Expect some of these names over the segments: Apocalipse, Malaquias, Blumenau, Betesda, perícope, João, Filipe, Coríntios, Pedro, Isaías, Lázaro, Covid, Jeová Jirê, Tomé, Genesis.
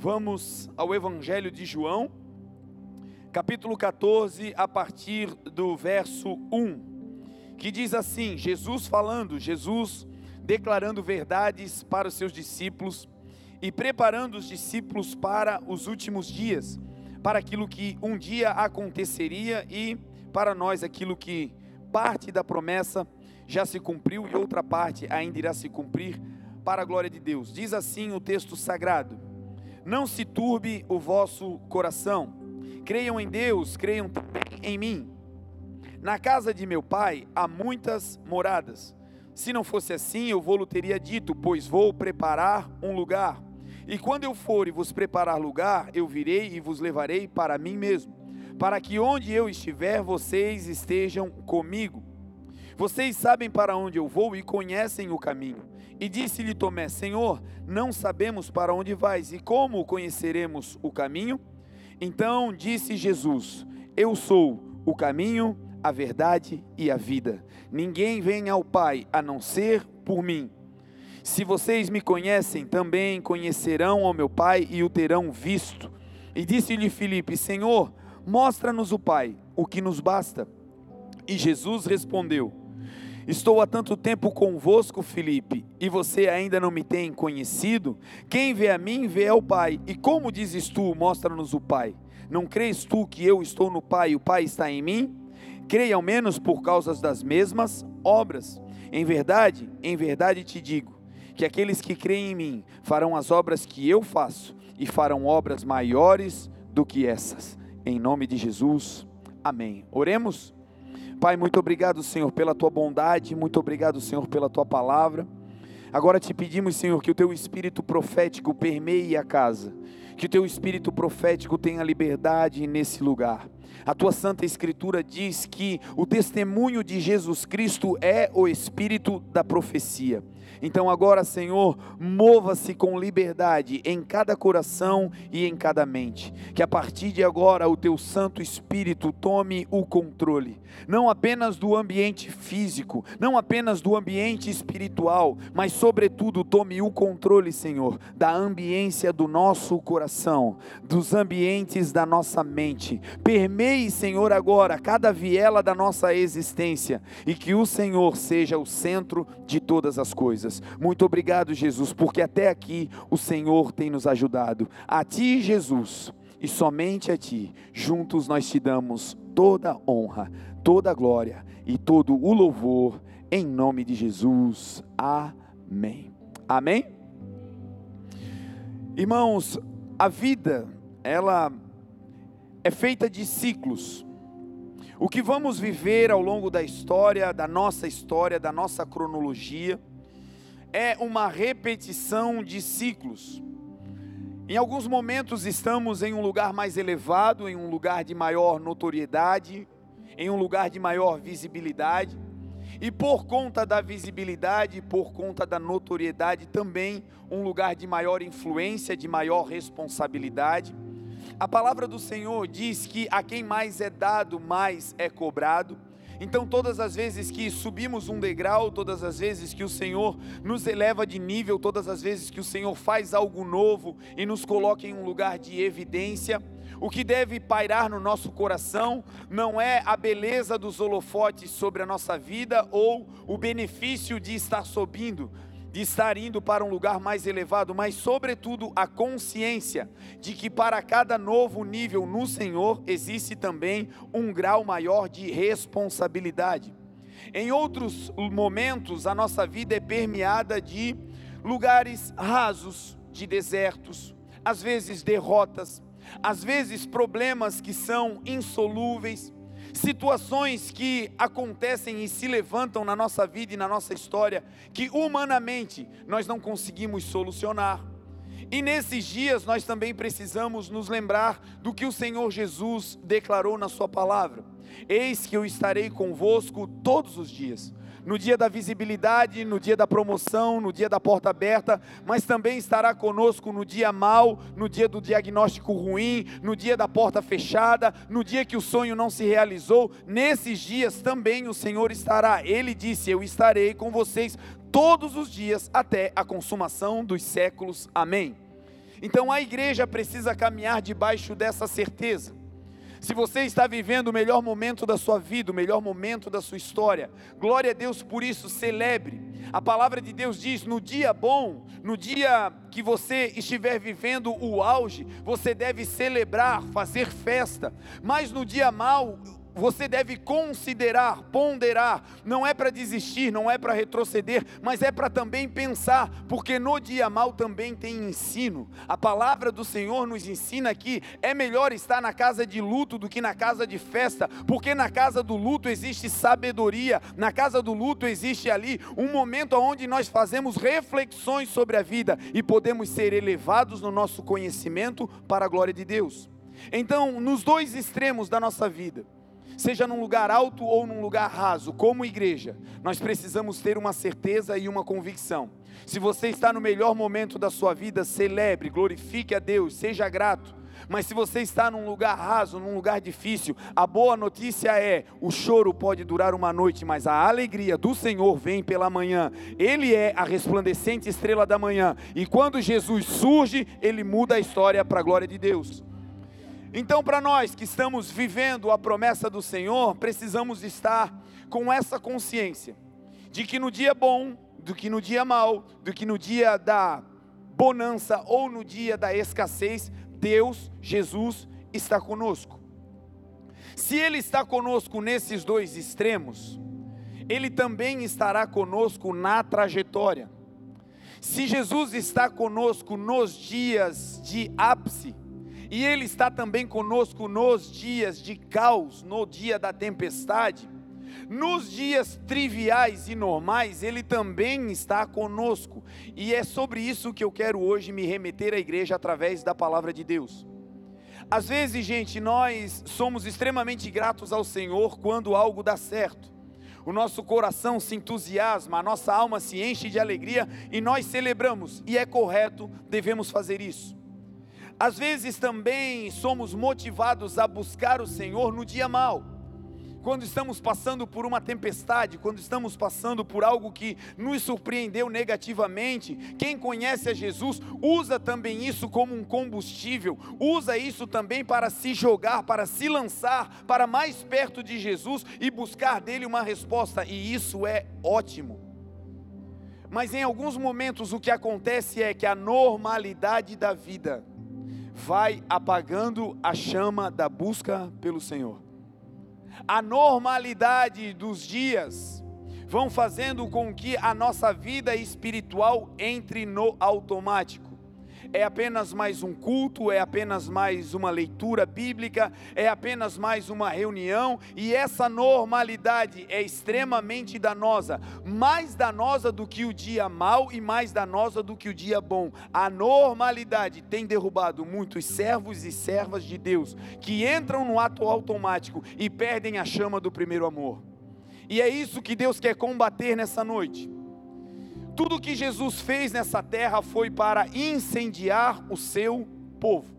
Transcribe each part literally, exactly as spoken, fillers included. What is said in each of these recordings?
Vamos ao Evangelho de João, capítulo quatorze, a partir do verso um, que diz assim: Jesus falando, Jesus declarando verdades para os seus discípulos e preparando os discípulos para os últimos dias, para aquilo que um dia aconteceria e para nós aquilo que parte da promessa já se cumpriu e outra parte ainda irá se cumprir para a glória de Deus. Diz assim o texto sagrado: não se turbe o vosso coração, creiam em Deus, creiam também em mim. Na casa de meu pai há muitas moradas, se não fosse assim eu vou-lhe teria dito, pois vou preparar um lugar. E quando eu for e vos preparar lugar, eu virei e vos levarei para mim mesmo, para que onde eu estiver vocês estejam comigo. Vocês sabem para onde eu vou e conhecem o caminho. E disse-lhe Tomé: Senhor, não sabemos para onde vais, e como conheceremos o caminho? Então disse Jesus: eu sou o caminho, a verdade e a vida. Ninguém vem ao Pai a não ser por mim. Se vocês me conhecem, também conhecerão ao meu Pai e o terão visto. E disse-lhe Filipe: Senhor, mostra-nos o Pai, o que nos basta. E Jesus respondeu: estou há tanto tempo convosco, Filipe, e você ainda não me tem conhecido? Quem vê a mim, vê ao Pai. E como dizes tu, mostra-nos o Pai? Não crês tu que eu estou no Pai e o Pai está em mim? Creia ao menos por causa das mesmas obras. Em verdade, em verdade te digo, que aqueles que creem em mim farão as obras que eu faço, e farão obras maiores do que essas. Em nome de Jesus, amém. Oremos. Pai, muito obrigado, Senhor, pela Tua bondade, muito obrigado, Senhor, pela Tua palavra. Agora te pedimos, Senhor, que o Teu Espírito profético permeie a casa, que o Teu Espírito profético tenha liberdade nesse lugar. A Tua Santa Escritura diz que o testemunho de Jesus Cristo é o Espírito da profecia. Então agora, Senhor, mova-se com liberdade em cada coração e em cada mente. Que a partir de agora o Teu Santo Espírito tome o controle, não apenas do ambiente físico, não apenas do ambiente espiritual, mas sobretudo tome o controle, Senhor, da ambiência do nosso coração, dos ambientes da nossa mente. Permeie, Senhor, agora cada viela da nossa existência, e que o Senhor seja o centro de todas as coisas. Muito obrigado, Jesus, porque até aqui o Senhor tem nos ajudado. A Ti, Jesus, e somente a Ti, juntos nós te damos toda a honra, toda a glória e todo o louvor, em nome de Jesus. Amém. Amém? Irmãos, a vida, ela é feita de ciclos. O que vamos viver ao longo da história, da nossa história, da nossa cronologia, é uma repetição de ciclos. Em alguns momentos estamos em um lugar mais elevado, em um lugar de maior notoriedade, em um lugar de maior visibilidade, e por conta da visibilidade, por conta da notoriedade também, um lugar de maior influência, de maior responsabilidade. A palavra do Senhor diz que a quem mais é dado, mais é cobrado. Então todas as vezes que subimos um degrau, todas as vezes que o Senhor nos eleva de nível, todas as vezes que o Senhor faz algo novo e nos coloca em um lugar de evidência, o que deve pairar no nosso coração não é a beleza dos holofotes sobre a nossa vida ou o benefício de estar subindo, de estar indo para um lugar mais elevado, mas sobretudo a consciência de que para cada novo nível no Senhor, existe também um grau maior de responsabilidade. Em outros momentos, a nossa vida é permeada de lugares rasos, de desertos, às vezes derrotas, às vezes problemas que são insolúveis, situações que acontecem e se levantam na nossa vida e na nossa história, que humanamente nós não conseguimos solucionar. E nesses dias nós também precisamos nos lembrar do que o Senhor Jesus declarou na sua palavra: eis que eu estarei convosco todos os dias, no dia da visibilidade, no dia da promoção, no dia da porta aberta, mas também estará conosco no dia mau, no dia do diagnóstico ruim, no dia da porta fechada, no dia que o sonho não se realizou. Nesses dias também o Senhor estará. Ele disse: eu estarei com vocês todos os dias até a consumação dos séculos, amém. Então a igreja precisa caminhar debaixo dessa certeza. Se você está vivendo o melhor momento da sua vida, o melhor momento da sua história, glória a Deus por isso, celebre. A palavra de Deus diz, no dia bom, no dia que você estiver vivendo o auge, você deve celebrar, fazer festa, mas no dia mau, você deve considerar, ponderar. Não é para desistir, não é para retroceder, mas é para também pensar, porque no dia mal também tem ensino. A palavra do Senhor nos ensina que é melhor estar na casa de luto do que na casa de festa, porque na casa do luto existe sabedoria, na casa do luto existe ali um momento onde nós fazemos reflexões sobre a vida e podemos ser elevados no nosso conhecimento para a glória de Deus. Então, nos dois extremos da nossa vida, seja num lugar alto ou num lugar raso, como igreja, nós precisamos ter uma certeza e uma convicção. Se você está no melhor momento da sua vida, celebre, glorifique a Deus, seja grato. Mas se você está num lugar raso, num lugar difícil, a boa notícia é, o choro pode durar uma noite, mas a alegria do Senhor vem pela manhã. Ele é a resplandecente estrela da manhã, e quando Jesus surge, Ele muda a história para a glória de Deus. Então, para nós que estamos vivendo a promessa do Senhor, precisamos estar com essa consciência de que no dia bom, do que no dia mau, do que no dia da bonança ou no dia da escassez, Deus, Jesus, está conosco. Se Ele está conosco nesses dois extremos, Ele também estará conosco na trajetória. Se Jesus está conosco nos dias de ápice, e Ele está também conosco nos dias de caos, no dia da tempestade, nos dias triviais e normais, Ele também está conosco, e é sobre isso que eu quero hoje me remeter à igreja através da palavra de Deus. Às vezes, gente, nós somos extremamente gratos ao Senhor quando algo dá certo, o nosso coração se entusiasma, a nossa alma se enche de alegria, e nós celebramos, e é correto, devemos fazer isso. Às vezes também somos motivados a buscar o Senhor no dia mau, quando estamos passando por uma tempestade, quando estamos passando por algo que nos surpreendeu negativamente. Quem conhece a Jesus usa também isso como um combustível, usa isso também para se jogar, para se lançar para mais perto de Jesus e buscar dele uma resposta, e isso é ótimo. Mas em alguns momentos o que acontece é que a normalidade da vida vai apagando a chama da busca pelo Senhor. A normalidade dos dias vão fazendo com que a nossa vida espiritual entre no automático. É apenas mais um culto, é apenas mais uma leitura bíblica, é apenas mais uma reunião, e essa normalidade é extremamente danosa, mais danosa do que o dia mau e mais danosa do que o dia bom. A normalidade tem derrubado muitos servos e servas de Deus, que entram no ato automático e perdem a chama do primeiro amor, e é isso que Deus quer combater nessa noite. Tudo que Jesus fez nessa terra foi para incendiar o seu povo.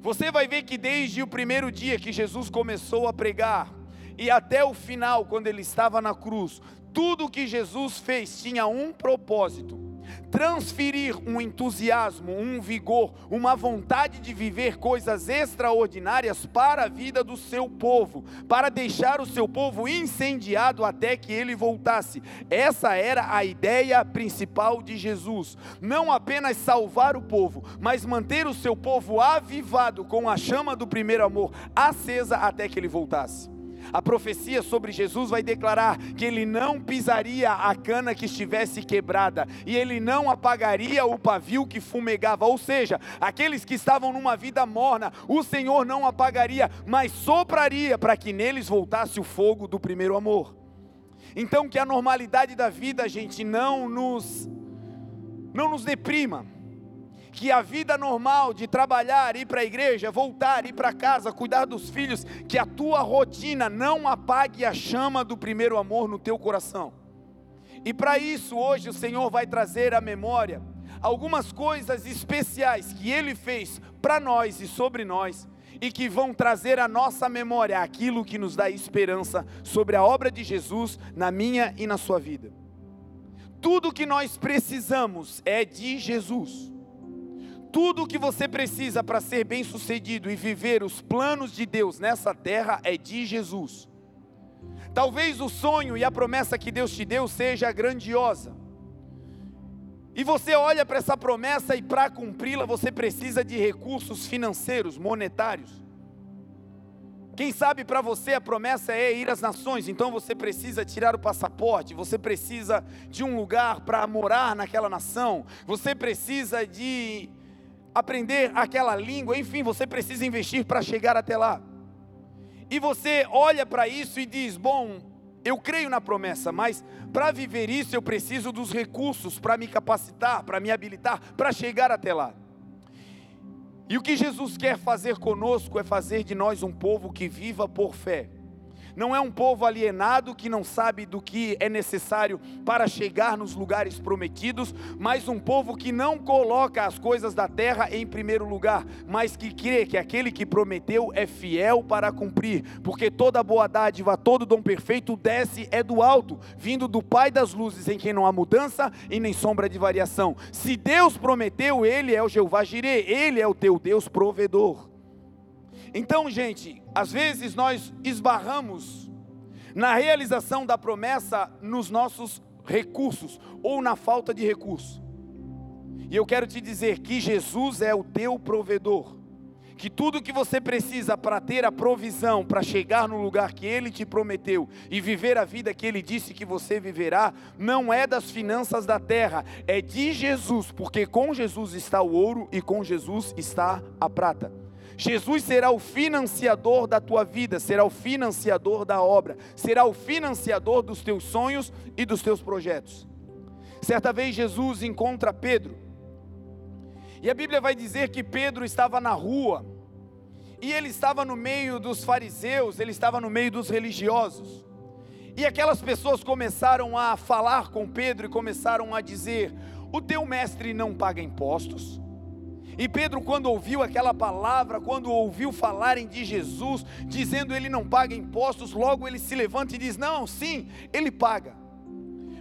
Você vai ver que desde o primeiro dia que Jesus começou a pregar, e até o final, quando Ele estava na cruz, tudo que Jesus fez tinha um propósito: transferir um entusiasmo, um vigor, uma vontade de viver coisas extraordinárias para a vida do seu povo, para deixar o seu povo incendiado até que ele voltasse. Essa era a ideia principal de Jesus, não apenas salvar o povo, mas manter o seu povo avivado com a chama do primeiro amor acesa até que ele voltasse. A profecia sobre Jesus vai declarar que Ele não pisaria a cana que estivesse quebrada, e Ele não apagaria o pavio que fumegava, ou seja, aqueles que estavam numa vida morna, o Senhor não apagaria, mas sopraria para que neles voltasse o fogo do primeiro amor. Então, que a normalidade da vida, a gente, não nos, não nos deprima. Que a vida normal de trabalhar, ir para a igreja, voltar, ir para casa, cuidar dos filhos, que a tua rotina não apague a chama do primeiro amor no teu coração. E para isso hoje o Senhor vai trazer à memória algumas coisas especiais que Ele fez para nós e sobre nós, e que vão trazer à nossa memória aquilo que nos dá esperança sobre a obra de Jesus na minha e na sua vida. Tudo que nós precisamos é de Jesus. Tudo o que você precisa para ser bem-sucedido e viver os planos de Deus nessa terra é de Jesus. Talvez o sonho e a promessa que Deus te deu seja grandiosa. E você olha para essa promessa e para cumpri-la você precisa de recursos financeiros, monetários. Quem sabe para você a promessa é ir às nações, então você precisa tirar o passaporte, você precisa de um lugar para morar naquela nação, você precisa de aprender aquela língua, enfim, você precisa investir para chegar até lá. E você olha para isso e diz, bom, eu creio na promessa, mas para viver isso eu preciso dos recursos para me capacitar, para me habilitar, para chegar até lá. E o que Jesus quer fazer conosco é fazer de nós um povo que viva por fé. Não é um povo alienado que não sabe do que é necessário para chegar nos lugares prometidos, mas um povo que não coloca as coisas da terra em primeiro lugar, mas que crê que aquele que prometeu é fiel para cumprir, porque toda boa dádiva, todo dom perfeito desce é do alto, vindo do Pai das luzes, em quem não há mudança e nem sombra de variação. Se Deus prometeu, Ele é o Jeová Jirê, Ele é o teu Deus provedor. Então, gente, às vezes nós esbarramos na realização da promessa nos nossos recursos, ou na falta de recurso. E eu quero te dizer que Jesus é o teu provedor, que tudo que você precisa para ter a provisão, para chegar no lugar que Ele te prometeu, e viver a vida que Ele disse que você viverá, não é das finanças da terra, é de Jesus, porque com Jesus está o ouro e com Jesus está a prata. Jesus será o financiador da tua vida, será o financiador da obra, será o financiador dos teus sonhos e dos teus projetos. Certa vez Jesus encontra Pedro, e a Bíblia vai dizer que Pedro estava na rua, e ele estava no meio dos fariseus, ele estava no meio dos religiosos, e aquelas pessoas começaram a falar com Pedro, e começaram a dizer, o teu mestre não paga impostos? E Pedro, quando ouviu aquela palavra, quando ouviu falarem de Jesus, dizendo ele não paga impostos, logo ele se levanta e diz, não, sim, ele paga.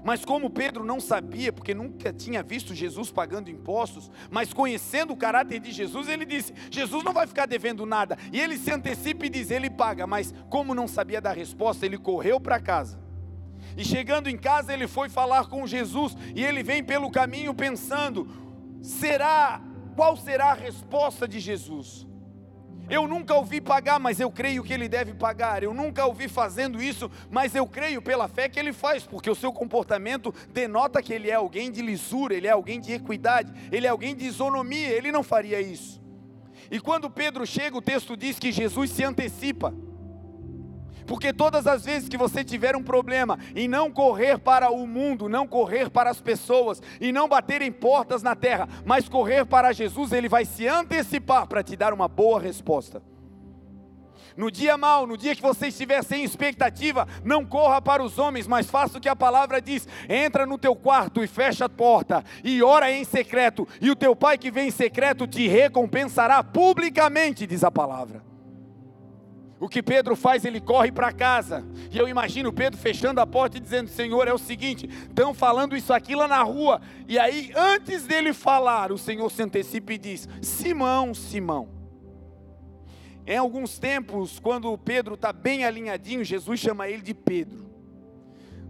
Mas como Pedro não sabia, porque nunca tinha visto Jesus pagando impostos, mas conhecendo o caráter de Jesus, ele disse, Jesus não vai ficar devendo nada. E ele se antecipa e diz, ele paga, mas como não sabia da resposta, ele correu para casa. E chegando em casa, ele foi falar com Jesus, e ele vem pelo caminho pensando, será... Qual será a resposta de Jesus? Eu nunca ouvi pagar, mas eu creio que Ele deve pagar. Eu nunca ouvi fazendo isso, mas eu creio pela fé que Ele faz, porque o seu comportamento denota que Ele é alguém de lisura, Ele é alguém de equidade, Ele é alguém de isonomia, Ele não faria isso. E quando Pedro chega, o texto diz que Jesus se antecipa. Porque todas as vezes que você tiver um problema e não correr para o mundo, não correr para as pessoas e não bater em portas na terra, mas correr para Jesus, Ele vai se antecipar para te dar uma boa resposta. No dia mau, no dia que você estiver sem expectativa, não corra para os homens, mas faça o que a palavra diz, entra no teu quarto e fecha a porta, e ora em secreto, e o teu Pai que vem em secreto te recompensará publicamente, diz a palavra. O que Pedro faz, ele corre para casa, e eu imagino Pedro fechando a porta e dizendo, Senhor, é o seguinte, estão falando isso aqui lá na rua, e aí antes dele falar, o Senhor se antecipa e diz, Simão, Simão. Em alguns tempos, quando Pedro está bem alinhadinho, Jesus chama ele de Pedro,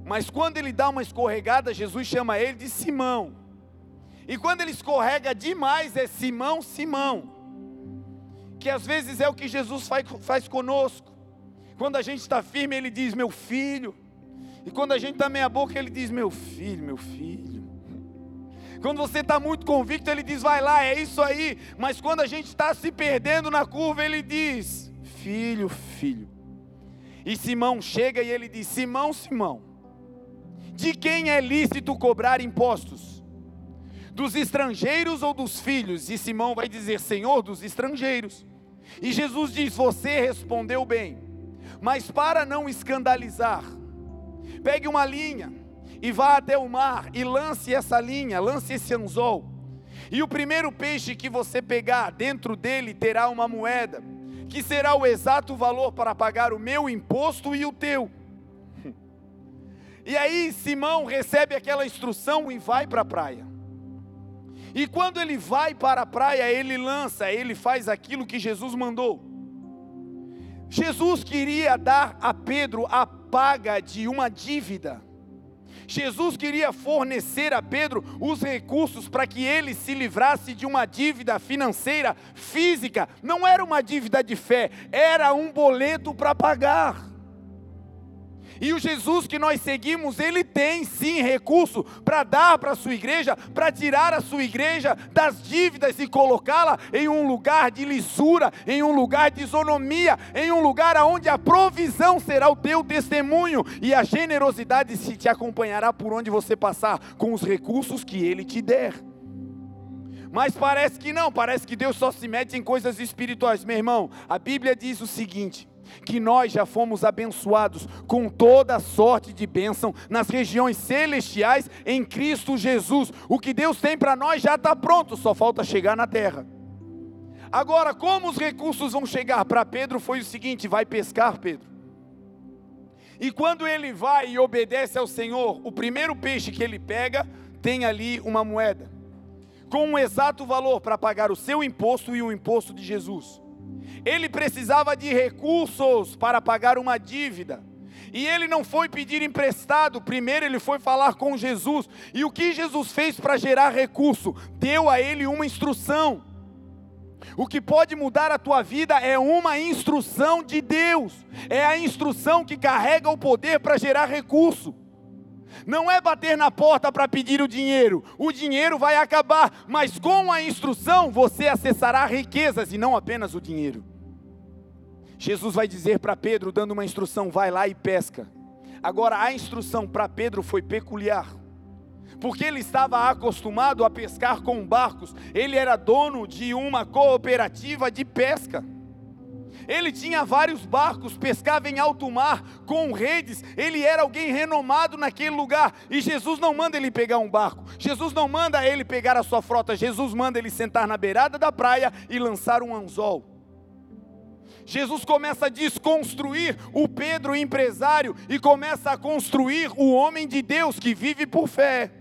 mas quando ele dá uma escorregada, Jesus chama ele de Simão, e quando ele escorrega demais, é Simão, Simão. Que às vezes é o que Jesus faz, faz conosco. Quando a gente está firme, Ele diz, meu filho. E quando a gente está meia boca, Ele diz, meu filho, meu filho. Quando você está muito convicto, Ele diz, vai lá, é isso aí. Mas quando a gente está se perdendo na curva, Ele diz, filho, filho. E Simão chega e Ele diz, Simão, Simão, de quem é lícito cobrar impostos? Dos estrangeiros ou dos filhos? E Simão vai dizer, Senhor, dos estrangeiros. E Jesus diz, você respondeu bem, mas para não escandalizar, pegue uma linha e vá até o mar e lance essa linha, lance esse anzol, e o primeiro peixe que você pegar, dentro dele terá uma moeda, que será o exato valor para pagar o meu imposto e o teu. E aí Simão recebe aquela instrução e vai para a praia. E quando ele vai para a praia, ele lança, ele faz aquilo que Jesus mandou. Jesus queria dar a Pedro a paga de uma dívida. Jesus queria fornecer a Pedro os recursos para que ele se livrasse de uma dívida financeira, física. Não era uma dívida de fé, era um boleto para pagar. E o Jesus que nós seguimos, ele tem sim recurso para dar para a sua igreja, para tirar a sua igreja das dívidas e colocá-la em um lugar de lisura, em um lugar de isonomia, em um lugar onde a provisão será o teu testemunho e a generosidade se te acompanhará por onde você passar com os recursos que ele te der. Mas parece que não, parece que Deus só se mete em coisas espirituais. Meu irmão, a Bíblia diz o seguinte, que nós já fomos abençoados com toda sorte de bênção nas regiões celestiais em Cristo Jesus. O que Deus tem para nós já está pronto, só falta chegar na terra. Agora, como os recursos vão chegar para Pedro foi o seguinte: vai pescar, Pedro. E quando ele vai e obedece ao Senhor, o primeiro peixe que ele pega tem ali uma moeda, com um exato valor para pagar o seu imposto e o imposto de Jesus. Ele precisava de recursos para pagar uma dívida, e ele não foi pedir emprestado, primeiro ele foi falar com Jesus, e o que Jesus fez para gerar recurso? Deu a ele uma instrução. O que pode mudar a tua vida é uma instrução de Deus, é a instrução que carrega o poder para gerar recurso. Não é bater na porta para pedir o dinheiro, o dinheiro vai acabar, mas com a instrução você acessará riquezas e não apenas o dinheiro. Jesus vai dizer para Pedro, dando uma instrução, vai lá e pesca. Agora, a instrução para Pedro foi peculiar, porque ele estava acostumado a pescar com barcos, ele era dono de uma cooperativa de pesca. Ele tinha vários barcos, pescava em alto mar, com redes, ele era alguém renomado naquele lugar, e Jesus não manda ele pegar um barco, Jesus não manda ele pegar a sua frota, Jesus manda ele sentar na beirada da praia e lançar um anzol. Jesus começa a desconstruir o Pedro empresário, e começa a construir o homem de Deus que vive por fé.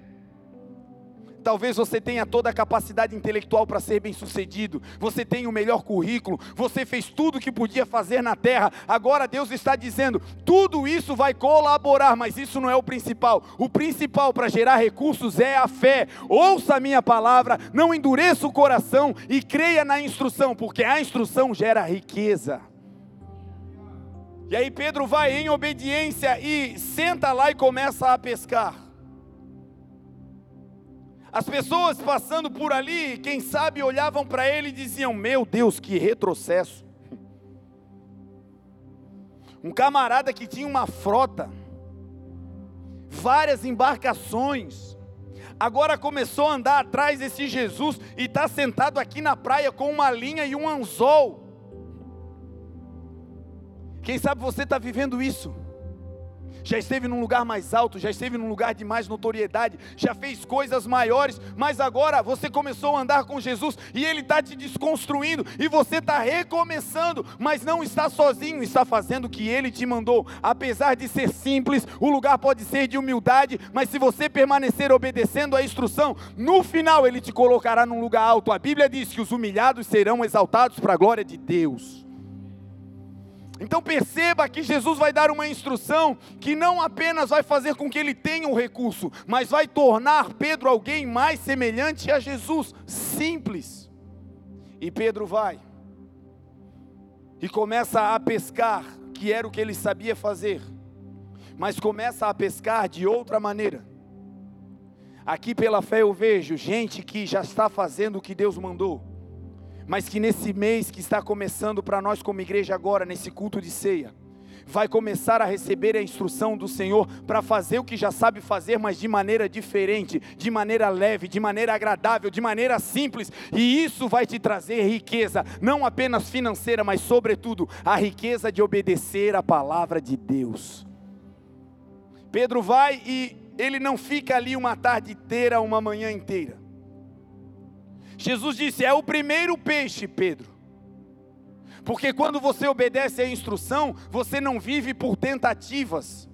Talvez você tenha toda a capacidade intelectual para ser bem sucedido, você tem o melhor currículo, você fez tudo o que podia fazer na terra, agora Deus está dizendo, tudo isso vai colaborar, mas isso não é o principal. O principal para gerar recursos é a fé. Ouça a minha palavra, não endureça o coração e creia na instrução, porque a instrução gera riqueza. E aí Pedro vai em obediência e senta lá e começa a pescar. As pessoas passando por ali, quem sabe olhavam para ele e diziam, meu Deus, que retrocesso. Um camarada que tinha uma frota, várias embarcações, agora começou a andar atrás desse Jesus e está sentado aqui na praia com uma linha e um anzol. Quem sabe você está vivendo isso? Já esteve num lugar mais alto, já esteve num lugar de mais notoriedade, já fez coisas maiores, mas agora você começou a andar com Jesus e Ele está te desconstruindo e você está recomeçando, mas não está sozinho, está fazendo o que Ele te mandou. Apesar de ser simples, o lugar pode ser de humildade, mas se você permanecer obedecendo a instrução, no final Ele te colocará num lugar alto. A Bíblia diz que os humilhados serão exaltados para a glória de Deus. Então perceba que Jesus vai dar uma instrução que não apenas vai fazer com que ele tenha o recurso, mas vai tornar Pedro alguém mais semelhante a Jesus, simples. E Pedro vai e começa a pescar, que era o que ele sabia fazer, mas começa a pescar de outra maneira. Aqui pela fé eu vejo gente que já está fazendo o que Deus mandou, mas que nesse mês que está começando para nós como igreja agora, nesse culto de ceia, vai começar a receber a instrução do Senhor para fazer o que já sabe fazer, mas de maneira diferente, de maneira leve, de maneira agradável, de maneira simples, e isso vai te trazer riqueza, não apenas financeira, mas sobretudo, a riqueza de obedecer a palavra de Deus. Pedro vai e ele não fica ali uma tarde inteira, uma manhã inteira. Jesus disse, é o primeiro peixe, Pedro, porque quando você obedece à instrução, você não vive por tentativas,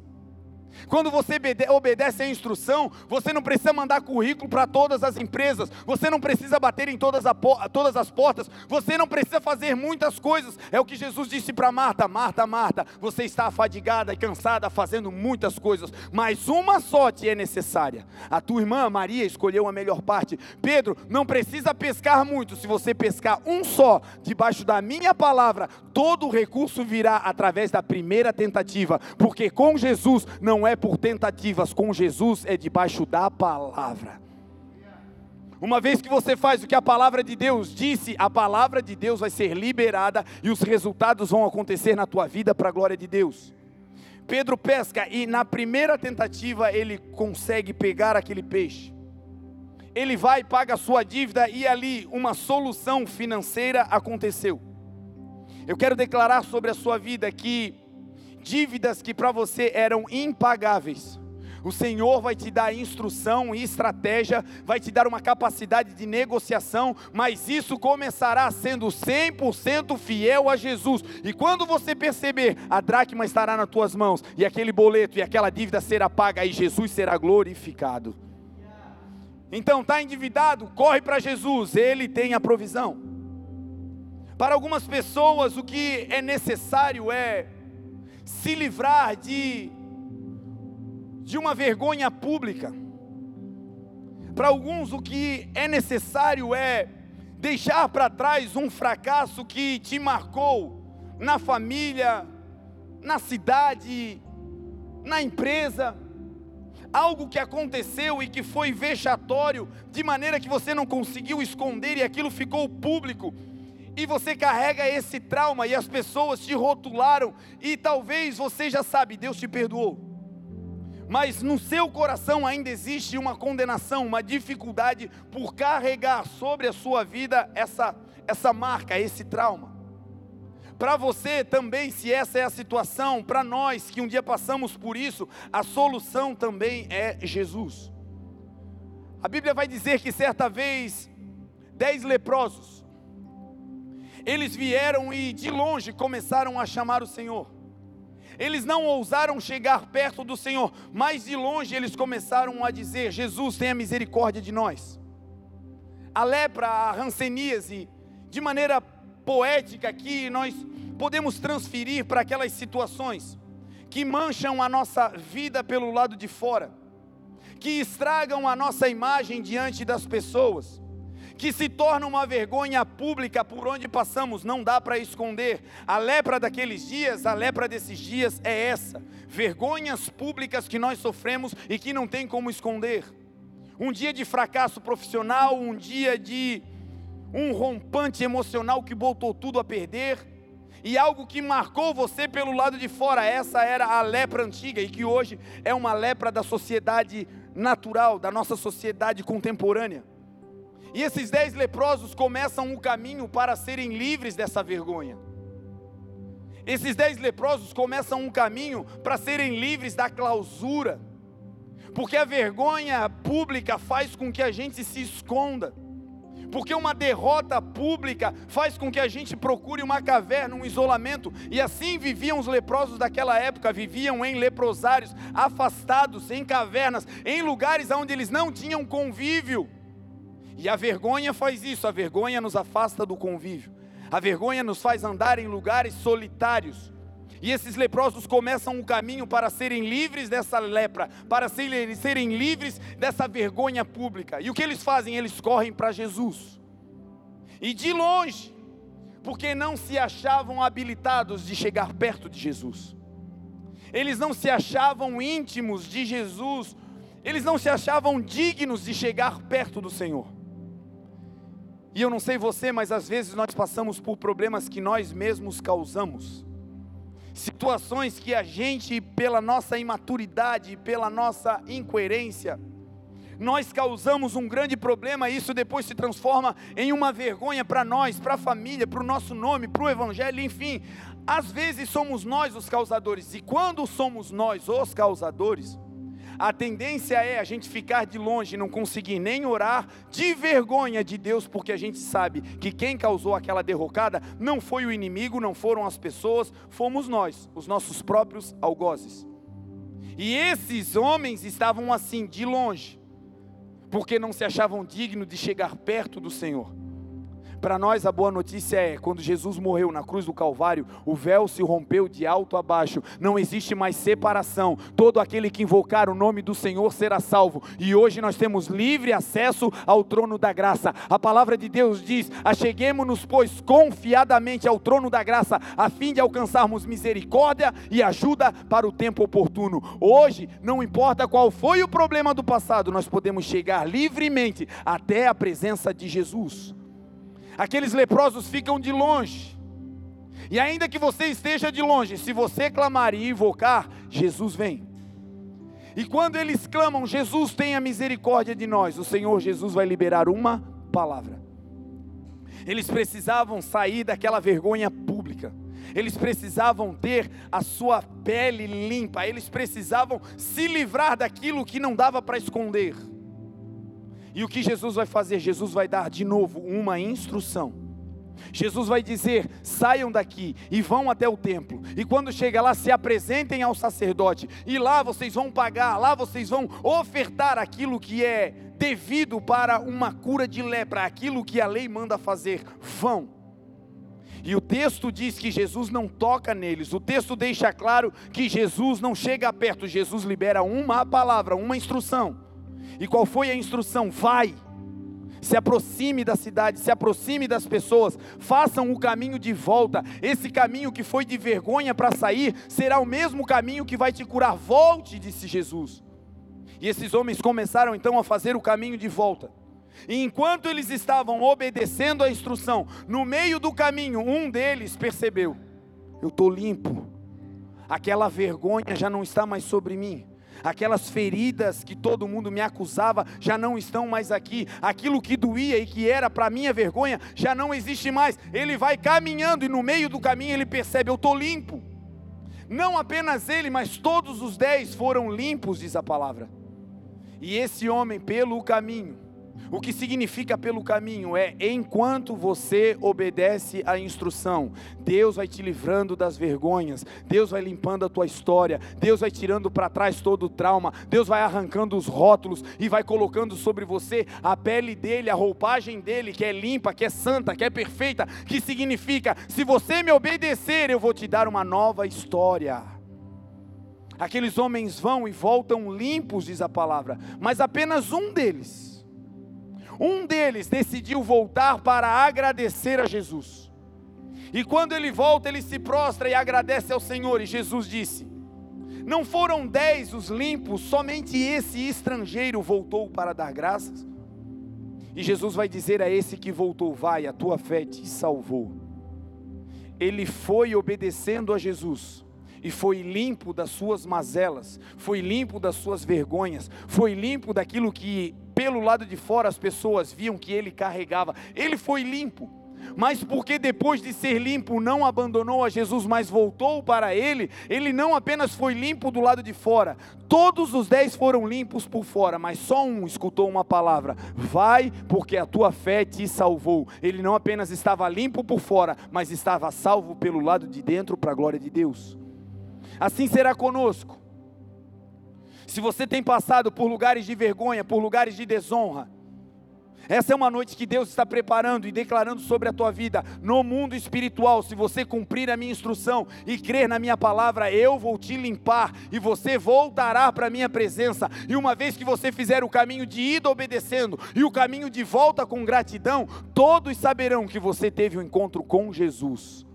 Quando você obedece à instrução, você não precisa mandar currículo para todas as empresas, você não precisa bater em todas, a, todas as portas, você não precisa fazer muitas coisas. É o que Jesus disse para Marta: Marta, Marta, você está afadigada e cansada fazendo muitas coisas, mas uma só te é necessária. A tua irmã Maria escolheu a melhor parte. Pedro, não precisa pescar muito, se você pescar um só, debaixo da minha palavra, todo o recurso virá através da primeira tentativa, porque com Jesus não é É por tentativas, com Jesus é debaixo da palavra. Uma vez que você faz o que a palavra de Deus disse, a palavra de Deus vai ser liberada e os resultados vão acontecer na tua vida para a glória de Deus. Pedro pesca e na primeira tentativa ele consegue pegar aquele peixe. Ele vai, paga a sua dívida e ali uma solução financeira aconteceu. Eu quero declarar sobre a sua vida que dívidas que para você eram impagáveis, o Senhor vai te dar instrução e estratégia, vai te dar uma capacidade de negociação, mas isso começará sendo cem por cento fiel a Jesus, e quando você perceber, a dracma estará nas tuas mãos, e aquele boleto e aquela dívida será paga, e Jesus será glorificado. Então, está endividado? Corre para Jesus, Ele tem a provisão. Para algumas pessoas, o que é necessário é se livrar de, de uma vergonha pública. Para alguns o que é necessário é deixar para trás um fracasso que te marcou na família, na cidade, na empresa, algo que aconteceu e que foi vexatório, de maneira que você não conseguiu esconder e aquilo ficou público. E você carrega esse trauma e as pessoas te rotularam e talvez você já sabe, Deus te perdoou. Mas no seu coração ainda existe uma condenação, uma dificuldade por carregar sobre a sua vida essa, essa marca, esse trauma. Para você também, se essa é a situação, para nós que um dia passamos por isso, a solução também é Jesus. A Bíblia vai dizer que certa vez, dez leprosos, eles vieram e de longe começaram a chamar o Senhor. Eles não ousaram chegar perto do Senhor, mas de longe eles começaram a dizer: Jesus, tenha misericórdia de nós. A lepra, a hanseníase, de maneira poética que nós podemos transferir para aquelas situações que mancham a nossa vida pelo lado de fora, que estragam a nossa imagem diante das pessoas, que se torna uma vergonha pública por onde passamos, não dá para esconder. A lepra daqueles dias, a lepra desses dias é essa, vergonhas públicas que nós sofremos e que não tem como esconder. Um dia de fracasso profissional, um dia de um rompante emocional que botou tudo a perder, e algo que marcou você pelo lado de fora, essa era a lepra antiga e que hoje é uma lepra da sociedade natural, da nossa sociedade contemporânea. E esses dez leprosos começam o caminho para serem livres dessa vergonha. Esses dez leprosos começam um caminho para serem livres da clausura. Porque a vergonha pública faz com que a gente se esconda. Porque uma derrota pública faz com que a gente procure uma caverna, um isolamento. E assim viviam os leprosos daquela época, viviam em leprosários, afastados, em cavernas, em lugares onde eles não tinham convívio. E a vergonha faz isso, a vergonha nos afasta do convívio, a vergonha nos faz andar em lugares solitários, e esses leprosos começam o caminho para serem livres dessa lepra, para serem livres dessa vergonha pública, e o que eles fazem? Eles correm para Jesus, e de longe, porque não se achavam habilitados de chegar perto de Jesus, eles não se achavam íntimos de Jesus, eles não se achavam dignos de chegar perto do Senhor. E eu não sei você, mas às vezes nós passamos por problemas que nós mesmos causamos, situações que a gente, pela nossa imaturidade, pela nossa incoerência, nós causamos um grande problema, e isso depois se transforma em uma vergonha para nós, para a família, para o nosso nome, para o Evangelho, enfim, às vezes somos nós os causadores, e quando somos nós os causadores, a tendência é a gente ficar de longe, não conseguir nem orar, de vergonha de Deus, porque a gente sabe que quem causou aquela derrocada não foi o inimigo, não foram as pessoas, fomos nós, os nossos próprios algozes. E esses homens estavam assim, de longe, porque não se achavam dignos de chegar perto do Senhor. Para nós a boa notícia é, quando Jesus morreu na cruz do Calvário, o véu se rompeu de alto a baixo, não existe mais separação, todo aquele que invocar o nome do Senhor será salvo, e hoje nós temos livre acesso ao trono da graça. A palavra de Deus diz: acheguemo-nos pois confiadamente ao trono da graça, a fim de alcançarmos misericórdia e ajuda para o tempo oportuno. Hoje, não importa qual foi o problema do passado, nós podemos chegar livremente até a presença de Jesus. Aqueles leprosos ficam de longe, e ainda que você esteja de longe, se você clamar e invocar, Jesus vem. E quando eles clamam: Jesus, tenha misericórdia de nós, o Senhor Jesus vai liberar uma palavra. Eles precisavam sair daquela vergonha pública, eles precisavam ter a sua pele limpa, eles precisavam se livrar daquilo que não dava para esconder. E o que Jesus vai fazer? Jesus vai dar de novo uma instrução. Jesus vai dizer: saiam daqui e vão até o templo, e quando chega lá se apresentem ao sacerdote, e lá vocês vão pagar, lá vocês vão ofertar aquilo que é devido para uma cura de lepra, aquilo que a lei manda fazer, vão. E o texto diz que Jesus não toca neles, o texto deixa claro que Jesus não chega perto, Jesus libera uma palavra, uma instrução. E qual foi a instrução? Vai, se aproxime da cidade, se aproxime das pessoas, façam o caminho de volta, esse caminho que foi de vergonha para sair, será o mesmo caminho que vai te curar. Volte, disse Jesus. E esses homens começaram então a fazer o caminho de volta, e enquanto eles estavam obedecendo a instrução, no meio do caminho, um deles percebeu: eu estou limpo, aquela vergonha já não está mais sobre mim, aquelas feridas que todo mundo me acusava já não estão mais aqui, aquilo que doía e que era para minha vergonha já não existe mais. Ele vai caminhando e no meio do caminho ele percebe: eu estou limpo. Não apenas ele, mas todos os dez foram limpos, diz a palavra. E esse homem, pelo caminho, o que significa pelo caminho é: enquanto você obedece à instrução, Deus vai te livrando das vergonhas, Deus vai limpando a tua história, Deus vai tirando para trás todo o trauma, Deus vai arrancando os rótulos e vai colocando sobre você a pele dele, a roupagem dele, que é limpa, que é santa, que é perfeita, que significa: se você me obedecer, eu vou te dar uma nova história. Aqueles homens vão e voltam limpos, diz a palavra, mas apenas um deles, Um deles decidiu voltar para agradecer a Jesus. E quando ele volta, ele se prostra e agradece ao Senhor. E Jesus disse: não foram dez os limpos, somente esse estrangeiro voltou para dar graças? E Jesus vai dizer a esse que voltou: vai, a tua fé te salvou. Ele foi obedecendo a Jesus, e foi limpo das suas mazelas, foi limpo das suas vergonhas, foi limpo daquilo que pelo lado de fora as pessoas viam que ele carregava. Ele foi limpo, mas porque depois de ser limpo não abandonou a Jesus, mas voltou para ele, ele não apenas foi limpo do lado de fora. Todos os dez foram limpos por fora, mas só um escutou uma palavra: vai, porque a tua fé te salvou. Ele não apenas estava limpo por fora, mas estava salvo pelo lado de dentro, para a glória de Deus. Assim será conosco. Se você tem passado por lugares de vergonha, por lugares de desonra, essa é uma noite que Deus está preparando e declarando sobre a tua vida: no mundo espiritual, se você cumprir a minha instrução e crer na minha palavra, eu vou te limpar, e você voltará para a minha presença. E uma vez que você fizer o caminho de ida obedecendo, e o caminho de volta com gratidão, todos saberão que você teve um encontro com Jesus.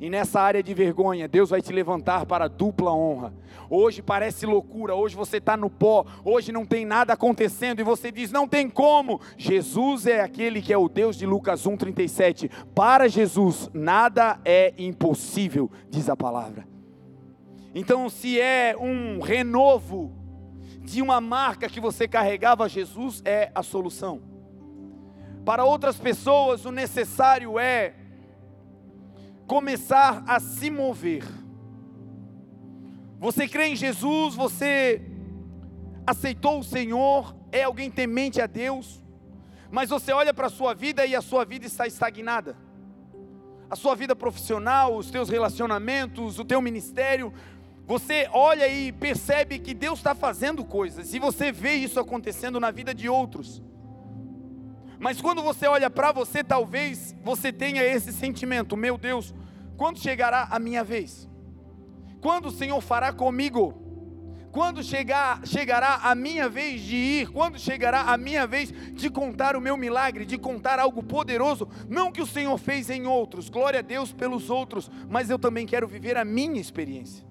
E nessa área de vergonha, Deus vai te levantar para a dupla honra. Hoje parece loucura, hoje você está no pó, hoje não tem nada acontecendo, e você diz: não tem como. Jesus é aquele que é o Deus de Lucas um, trinta e sete, para Jesus nada é impossível, diz a palavra. Então, se é um renovo de uma marca que você carregava, Jesus é a solução. Para outras pessoas, o necessário é começar a se mover. Você crê em Jesus, você aceitou o Senhor, é alguém temente a Deus, mas você olha para a sua vida e a sua vida está estagnada. A sua vida profissional, os teus relacionamentos, o teu ministério, Você olha e percebe que Deus está fazendo coisas, e você vê isso acontecendo na vida de outros. Mas quando você olha para você, talvez você tenha esse sentimento: meu Deus, quando chegará a minha vez? Quando o Senhor fará comigo? Quando chegar, chegará a minha vez de ir? Quando chegará a minha vez de contar o meu milagre, de contar algo poderoso? Não que o Senhor fez em outros, glória a Deus pelos outros, mas eu também quero viver a minha experiência.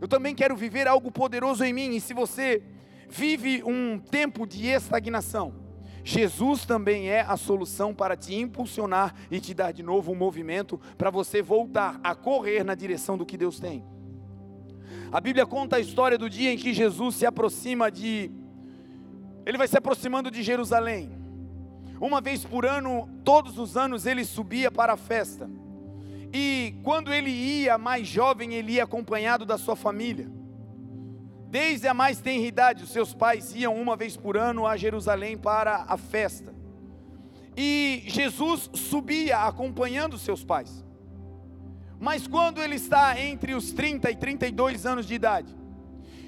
Eu também quero viver algo poderoso em mim. E se você vive um tempo de estagnação, Jesus também é a solução para te impulsionar e te dar de novo um movimento para você voltar a correr na direção do que Deus tem. A Bíblia conta a história do dia em que Jesus se aproxima de... Ele vai se aproximando de Jerusalém. Uma vez por ano, todos os anos, ele subia para a festa. E quando ele ia mais jovem, ele ia acompanhado da sua família. Desde a mais tenra idade, os seus pais iam uma vez por ano a Jerusalém para a festa. E Jesus subia acompanhando seus pais. Mas quando ele está entre os trinta e trinta e dois anos de idade,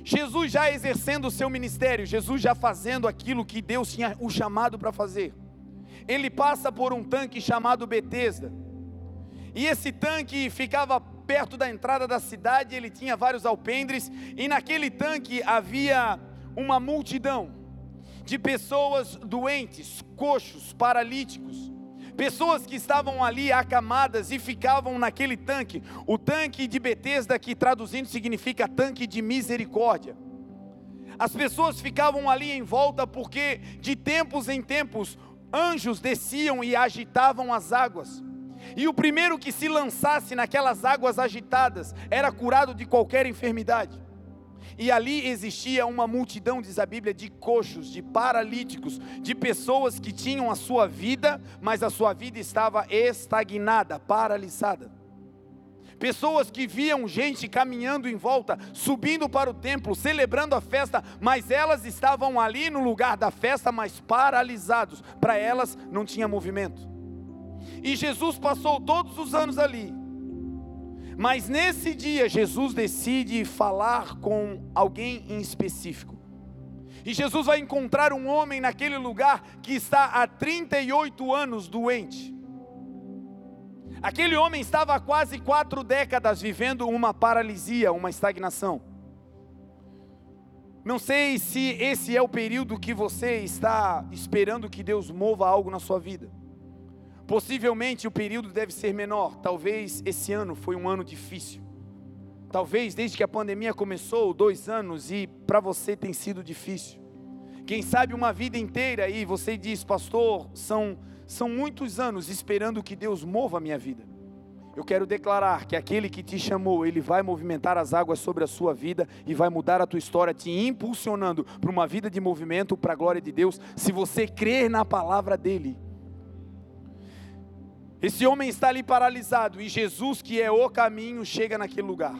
Jesus já exercendo o seu ministério, Jesus já fazendo aquilo que Deus tinha o chamado para fazer, ele passa por um tanque chamado Betesda. E esse tanque ficava perto da entrada da cidade, ele tinha vários alpendres, e naquele tanque havia uma multidão de pessoas doentes, coxos, paralíticos, pessoas que estavam ali acamadas e ficavam naquele tanque, o tanque de Betesda, que traduzindo significa tanque de misericórdia. As pessoas ficavam ali em volta porque de tempos em tempos anjos desciam e agitavam as águas. E o primeiro que se lançasse naquelas águas agitadas era curado de qualquer enfermidade. E ali existia uma multidão, diz a Bíblia, de coxos, de paralíticos, de pessoas que tinham a sua vida, mas a sua vida estava estagnada, paralisada. Pessoas que viam gente caminhando em volta, subindo para o templo, celebrando a festa, mas elas estavam ali no lugar da festa, mas paralisados. Para elas não tinha movimento. E Jesus passou todos os anos ali, mas nesse dia Jesus decide falar com alguém em específico, e Jesus vai encontrar um homem naquele lugar que está há trinta e oito anos doente. Aquele homem estava há quase quatro décadas vivendo uma paralisia, uma estagnação. Não sei se esse é o período que você está esperando que Deus mova algo na sua vida. Possivelmente o período deve ser menor, talvez esse ano foi um ano difícil, talvez desde que a pandemia começou, dois anos, e para você tem sido difícil, quem sabe uma vida inteira, e você diz: pastor, são, são muitos anos esperando que Deus mova a minha vida. Eu quero declarar que aquele que te chamou, ele vai movimentar as águas sobre a sua vida, e vai mudar a tua história, te impulsionando para uma vida de movimento, para a glória de Deus, se você crer na palavra dele. Esse homem está ali paralisado, e Jesus, que é o caminho, chega naquele lugar.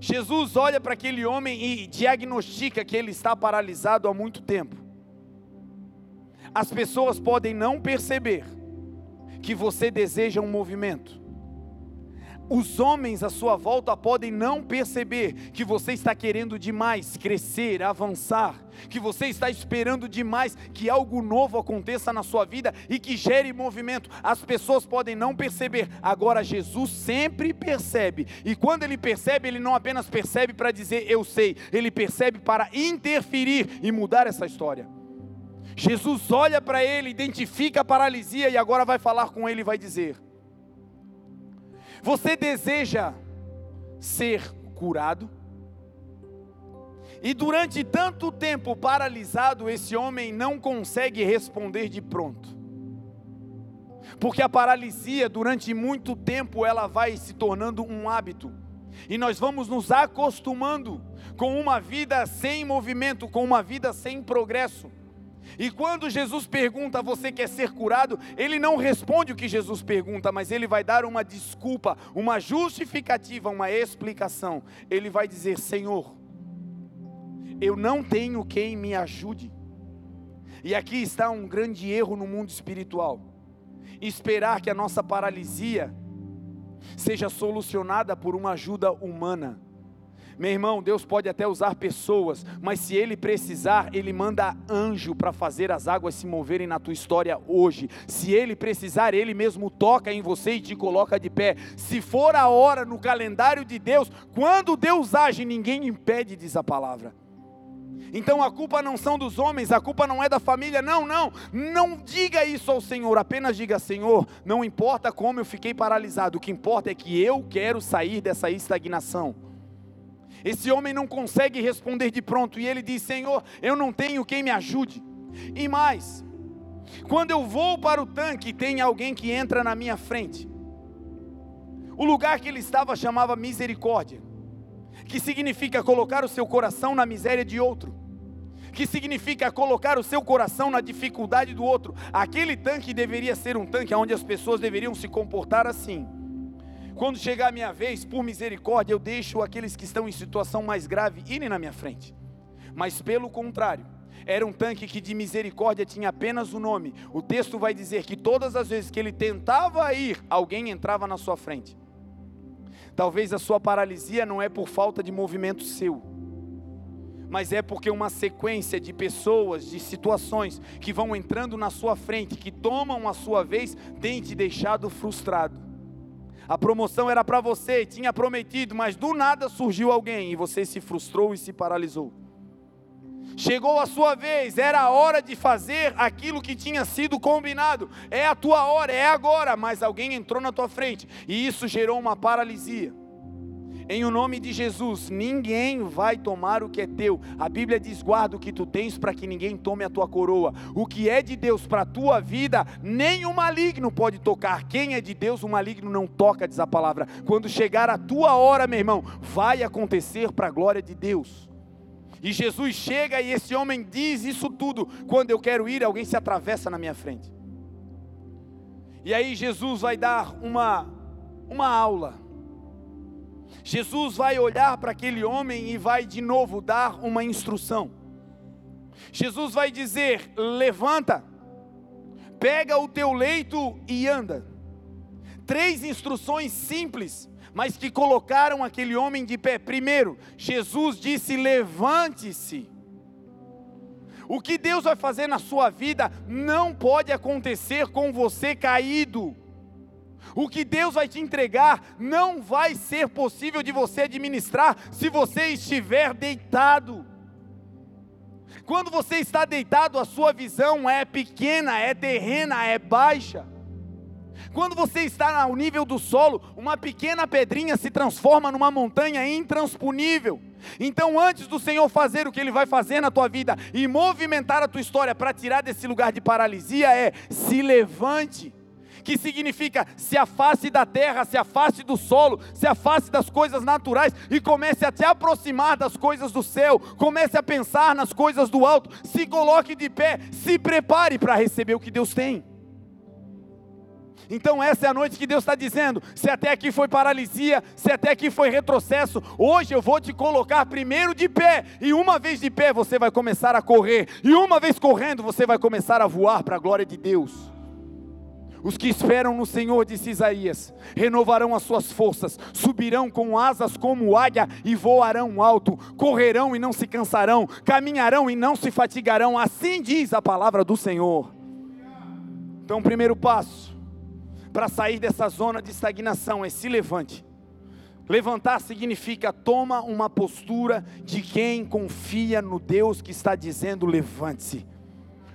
Jesus olha para aquele homem e diagnostica que ele está paralisado há muito tempo. As pessoas podem não perceber que você deseja um movimento. Os homens à sua volta podem não perceber que você está querendo demais crescer, avançar, que você está esperando demais que algo novo aconteça na sua vida e que gere movimento. As pessoas podem não perceber, agora Jesus sempre percebe, e quando ele percebe, ele não apenas percebe para dizer eu sei, ele percebe para interferir e mudar essa história. Jesus olha para ele, identifica a paralisia, e agora vai falar com ele e vai dizer: você deseja ser curado? E durante tanto tempo paralisado, esse homem não consegue responder de pronto, porque a paralisia durante muito tempo ela vai se tornando um hábito, e nós vamos nos acostumando com uma vida sem movimento, com uma vida sem progresso. E quando Jesus pergunta: você quer ser curado? Ele não responde o que Jesus pergunta, mas ele vai dar uma desculpa, uma justificativa, uma explicação. Ele vai dizer: Senhor, eu não tenho quem me ajude. E aqui está um grande erro no mundo espiritual: esperar que a nossa paralisia seja solucionada por uma ajuda humana. Meu irmão, Deus pode até usar pessoas, mas se Ele precisar, Ele manda anjo para fazer as águas se moverem na tua história hoje. Se Ele precisar, Ele mesmo toca em você e te coloca de pé. Se for a hora no calendário de Deus, quando Deus age, ninguém impede, diz a palavra. Então a culpa não são dos homens, a culpa não é da família, não, não, não diga isso ao Senhor, apenas diga: Senhor, não importa como eu fiquei paralisado, o que importa é que eu quero sair dessa estagnação. Esse homem não consegue responder de pronto, e ele diz: Senhor, eu não tenho quem me ajude, e mais, quando eu vou para o tanque, tem alguém que entra na minha frente. O lugar que ele estava chamava misericórdia, que significa colocar o seu coração na miséria de outro, que significa colocar o seu coração na dificuldade do outro. Aquele tanque deveria ser um tanque onde as pessoas deveriam se comportar assim: quando chegar a minha vez, por misericórdia, eu deixo aqueles que estão em situação mais grave irem na minha frente. Mas pelo contrário, era um tanque que de misericórdia tinha apenas o nome. O texto vai dizer que todas as vezes que ele tentava ir, alguém entrava na sua frente. Talvez a sua paralisia não é por falta de movimento seu, mas é porque uma sequência de pessoas, de situações que vão entrando na sua frente, que tomam a sua vez, tem te deixado frustrado. A promoção era para você, tinha prometido, mas do nada surgiu alguém e você se frustrou e se paralisou. Chegou a sua vez, era a hora de fazer aquilo que tinha sido combinado, é a tua hora, é agora, mas alguém entrou na tua frente, e isso gerou uma paralisia. Em o nome de Jesus, ninguém vai tomar o que é teu. A Bíblia diz: guarda o que tu tens para que ninguém tome a tua coroa. O que é de Deus para a tua vida, nem o maligno pode tocar. Quem é de Deus, o maligno não toca, diz a palavra. Quando chegar a tua hora, meu irmão, vai acontecer para a glória de Deus. E Jesus chega e esse homem diz isso tudo: quando eu quero ir, alguém se atravessa na minha frente. E aí Jesus vai dar uma, uma aula. Jesus vai olhar para aquele homem e vai de novo dar uma instrução. Jesus vai dizer: levanta, pega o teu leito e anda. Três instruções simples, mas que colocaram aquele homem de pé. Primeiro, Jesus disse: levante-se. O que Deus vai fazer na sua vida não pode acontecer com você caído. O que Deus vai te entregar não vai ser possível de você administrar se você estiver deitado. Quando você está deitado, a sua visão é pequena, é terrena, é baixa. Quando você está ao nível do solo, uma pequena pedrinha se transforma numa montanha intransponível. Então, antes do Senhor fazer o que Ele vai fazer na tua vida e movimentar a tua história para tirar desse lugar de paralisia, é: se levante, que significa se afaste da terra, se afaste do solo, se afaste das coisas naturais e comece a te aproximar das coisas do céu, comece a pensar nas coisas do alto, se coloque de pé, se prepare para receber o que Deus tem. Então essa é a noite que Deus está dizendo: se até aqui foi paralisia, se até aqui foi retrocesso, hoje eu vou te colocar primeiro de pé, e uma vez de pé você vai começar a correr, e uma vez correndo você vai começar a voar para a glória de Deus. Os que esperam no Senhor, disse Isaías, renovarão as suas forças, subirão com asas como águia e voarão alto, correrão e não se cansarão, caminharão e não se fatigarão, assim diz a palavra do Senhor. Então o primeiro passo para sair dessa zona de estagnação é: se levante. Levantar significa: toma uma postura de quem confia no Deus que está dizendo levante-se.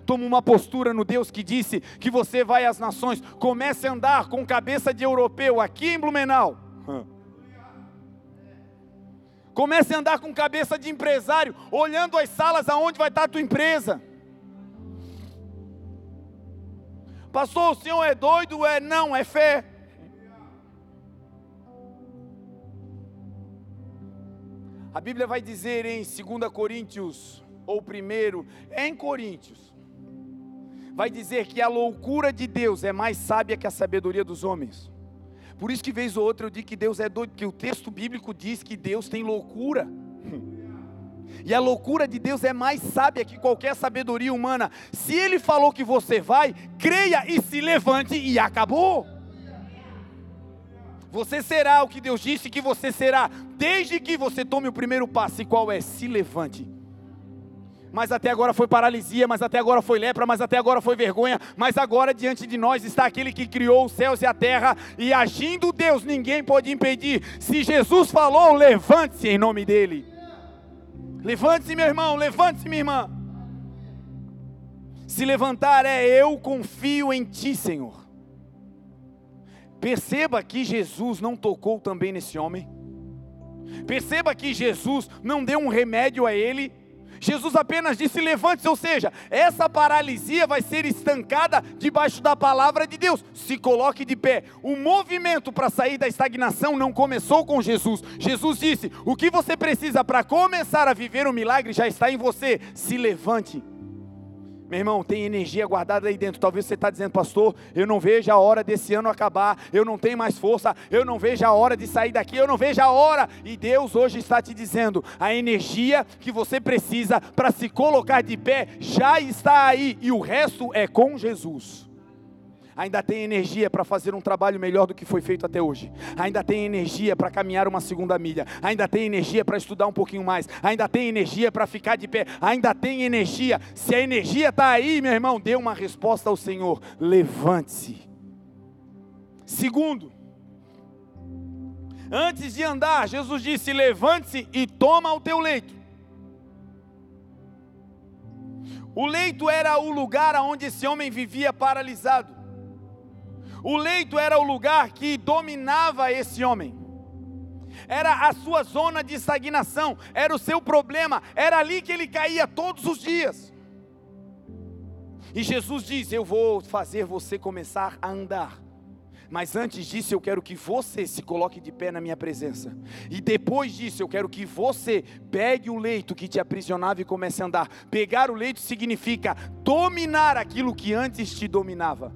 Toma uma postura no Deus que disse que você vai às nações. Comece a andar com cabeça de europeu aqui em Blumenau. Comece a andar com cabeça de empresário, olhando as salas aonde vai estar a tua empresa. Pastor, o senhor é doido? É, não, é fé. A Bíblia vai dizer em dois Coríntios, ou primeiro, em Coríntios, vai dizer que a loucura de Deus é mais sábia que a sabedoria dos homens. Por isso que vez ou outra eu digo que Deus é doido, porque o texto bíblico diz que Deus tem loucura. E a loucura de Deus é mais sábia que qualquer sabedoria humana. Se Ele falou que você vai, creia e se levante, e acabou. Você será o que Deus disse que você será. desde que você tome o primeiro passo, e qual é? Se levante. Mas até agora foi paralisia, mas até agora foi lepra, mas até agora foi vergonha, mas agora diante de nós está aquele que criou os céus e a terra, e agindo Deus, ninguém pode impedir. Se Jesus falou, levante-se em nome dele. Levante-se, meu irmão, levante-se, minha irmã. Se levantar é: eu confio em ti, Senhor. Perceba que Jesus não tocou também nesse homem. Perceba que Jesus não deu um remédio a ele. Jesus apenas disse: levante-se, ou seja, essa paralisia vai ser estancada debaixo da palavra de Deus. Se coloque de pé. O movimento para sair da estagnação não começou com Jesus. Jesus disse: o que você precisa para começar a viver o milagre já está em você. Se levante. Meu irmão, tem energia guardada aí dentro. Talvez você está dizendo: pastor, eu não vejo a hora desse ano acabar, eu não tenho mais força, eu não vejo a hora de sair daqui, eu não vejo a hora. E Deus hoje está te dizendo: a energia que você precisa para se colocar de pé já está aí, e o resto é com Jesus. Ainda tem energia para fazer um trabalho melhor do que foi feito até hoje. Ainda tem energia para caminhar uma segunda milha. Ainda tem energia para estudar um pouquinho mais. Ainda tem energia para ficar de pé. Ainda tem energia. Se a energia está aí, meu irmão, dê uma resposta ao Senhor. Levante-se. Segundo, antes de andar, Jesus disse: levante-se e toma o teu leito. O leito era o lugar onde esse homem vivia paralisado. O leito era o lugar que dominava esse homem, era a sua zona de estagnação, era o seu problema, era ali que ele caía todos os dias. E Jesus diz: eu vou fazer você começar a andar, mas antes disso eu quero que você se coloque de pé na minha presença, e depois disso eu quero que você pegue o leito que te aprisionava e comece a andar. Pegar o leito significa dominar aquilo que antes te dominava.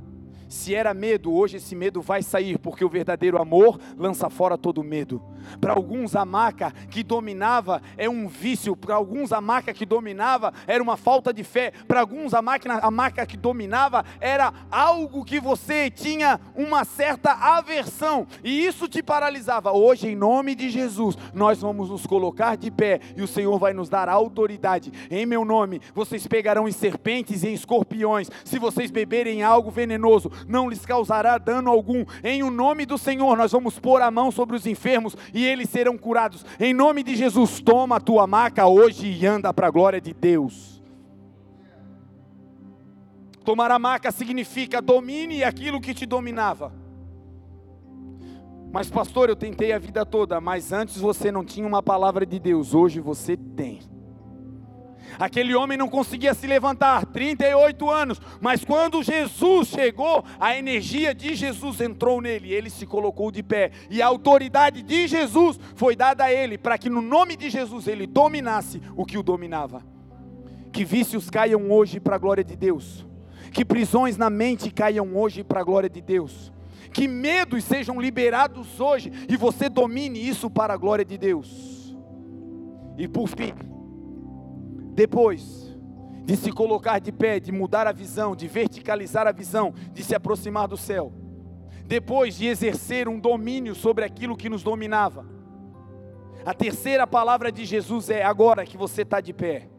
Se era medo, hoje esse medo vai sair, porque o verdadeiro amor lança fora todo medo. Para alguns, a maca que dominava é um vício. Para alguns, a maca que dominava era uma falta de fé. Para alguns, a, máquina, a maca que dominava era algo que você tinha uma certa aversão, e isso te paralisava. Hoje, em nome de Jesus, nós vamos nos colocar de pé, e o Senhor vai nos dar autoridade. Em meu nome, vocês pegarão em serpentes e em escorpiões. Se vocês beberem algo venenoso, não lhes causará dano algum. Em o nome do Senhor, nós vamos pôr a mão sobre os enfermos e eles serão curados. Em nome de Jesus, toma a tua maca hoje e anda para a glória de Deus. Tomar a maca significa: domine aquilo que te dominava. Mas pastor, eu tentei a vida toda. Mas antes você não tinha uma palavra de Deus, hoje você tem. Aquele homem não conseguia se levantar, trinta e oito anos, mas quando Jesus chegou, a energia de Jesus entrou nele, ele se colocou de pé, e a autoridade de Jesus foi dada a ele, para que no nome de Jesus ele dominasse o que o dominava. Que vícios caiam hoje para a glória de Deus, que prisões na mente caiam hoje para a glória de Deus, que medos sejam liberados hoje, e você domine isso para a glória de Deus. E por fim, depois de se colocar de pé, de mudar a visão, de verticalizar a visão, de se aproximar do céu, depois de exercer um domínio sobre aquilo que nos dominava, a terceira palavra de Jesus é: agora que você está de pé,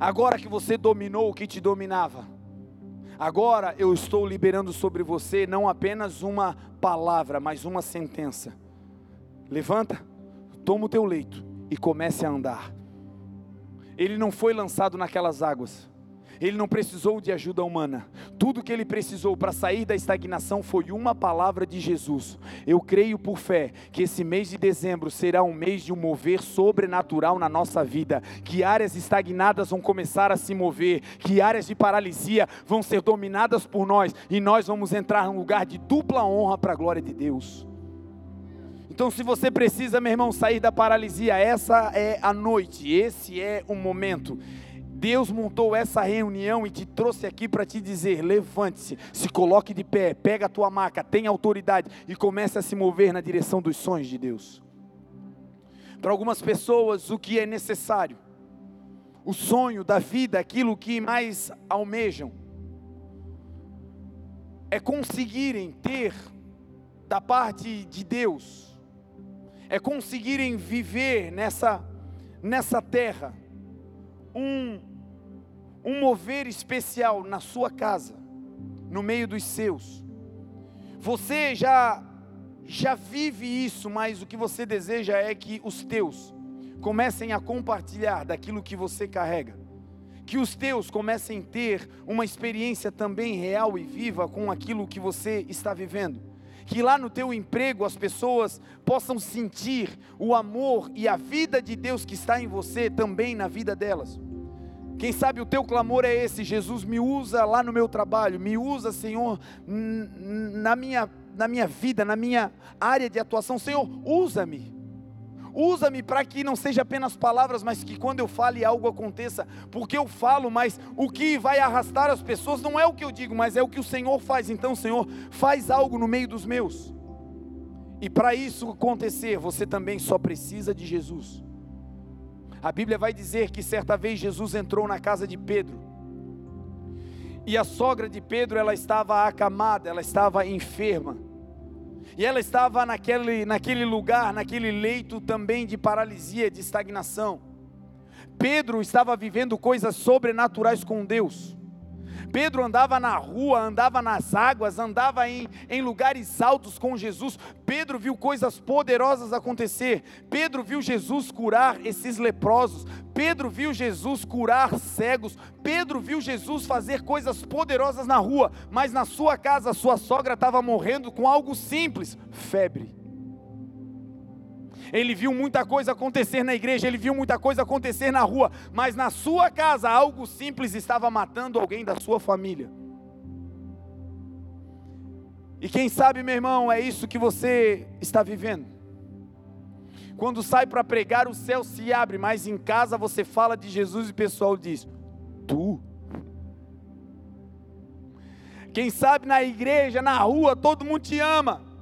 agora que você dominou o que te dominava, agora eu estou liberando sobre você não apenas uma palavra, mas uma sentença. Levanta, toma o teu leito e comece a andar. Ele não foi lançado naquelas águas, ele não precisou de ajuda humana. Tudo que ele precisou para sair da estagnação foi uma palavra de Jesus. Eu creio por fé que esse mês de dezembro será um mês de um mover sobrenatural na nossa vida, que áreas estagnadas vão começar a se mover, que áreas de paralisia vão ser dominadas por nós, e nós vamos entrar num lugar de dupla honra para a glória de Deus. Então, se você precisa, meu irmão, sair da paralisia, essa é a noite, esse é o momento. Deus montou essa reunião e te trouxe aqui para te dizer: levante-se, se coloque de pé, pega a tua maca, tenha autoridade e comece a se mover na direção dos sonhos de Deus. Para algumas pessoas, o que é necessário, o sonho da vida, aquilo que mais almejam, é conseguirem ter da parte de Deus, é conseguirem viver nessa, nessa terra um, um mover especial na sua casa, no meio dos seus. Você já, já vive isso, mas o que você deseja é que os teus comecem a compartilhar daquilo que você carrega. Que os teus comecem a ter uma experiência também real e viva com aquilo que você está vivendo. Que lá no teu emprego as pessoas possam sentir o amor e a vida de Deus que está em você também na vida delas. Quem sabe o teu clamor é esse: Jesus, me usa lá no meu trabalho, me usa, Senhor, na minha, na minha vida, na minha área de atuação. Senhor, usa-me, usa-me para que não seja apenas palavras, mas que quando eu fale algo aconteça, porque eu falo, mas o que vai arrastar as pessoas não é o que eu digo, mas é o que o Senhor faz. Então, Senhor, faz algo no meio dos meus. E para isso acontecer, você também só precisa de Jesus. A Bíblia vai dizer que certa vez Jesus entrou na casa de Pedro, e a sogra de Pedro, ela estava acamada, ela estava enferma, e ela estava naquele, naquele lugar, naquele leito também de paralisia, de estagnação. Pedro estava vivendo coisas sobrenaturais com Deus. Pedro andava na rua, andava nas águas, andava em, em lugares altos com Jesus. Pedro viu coisas poderosas acontecer. Pedro viu Jesus curar esses leprosos. Pedro viu Jesus curar cegos. Pedro viu Jesus fazer coisas poderosas na rua. Mas na sua casa, a sua sogra estava morrendo com algo simples: febre. Ele viu muita coisa acontecer na igreja, ele viu muita coisa acontecer na rua, mas na sua casa algo simples estava matando alguém da sua família. E quem sabe, meu irmão, é isso que você está vivendo. Quando sai para pregar, o céu se abre, mas em casa você fala de Jesus e o pessoal diz: tu? Quem sabe na igreja, na rua, todo mundo te ama.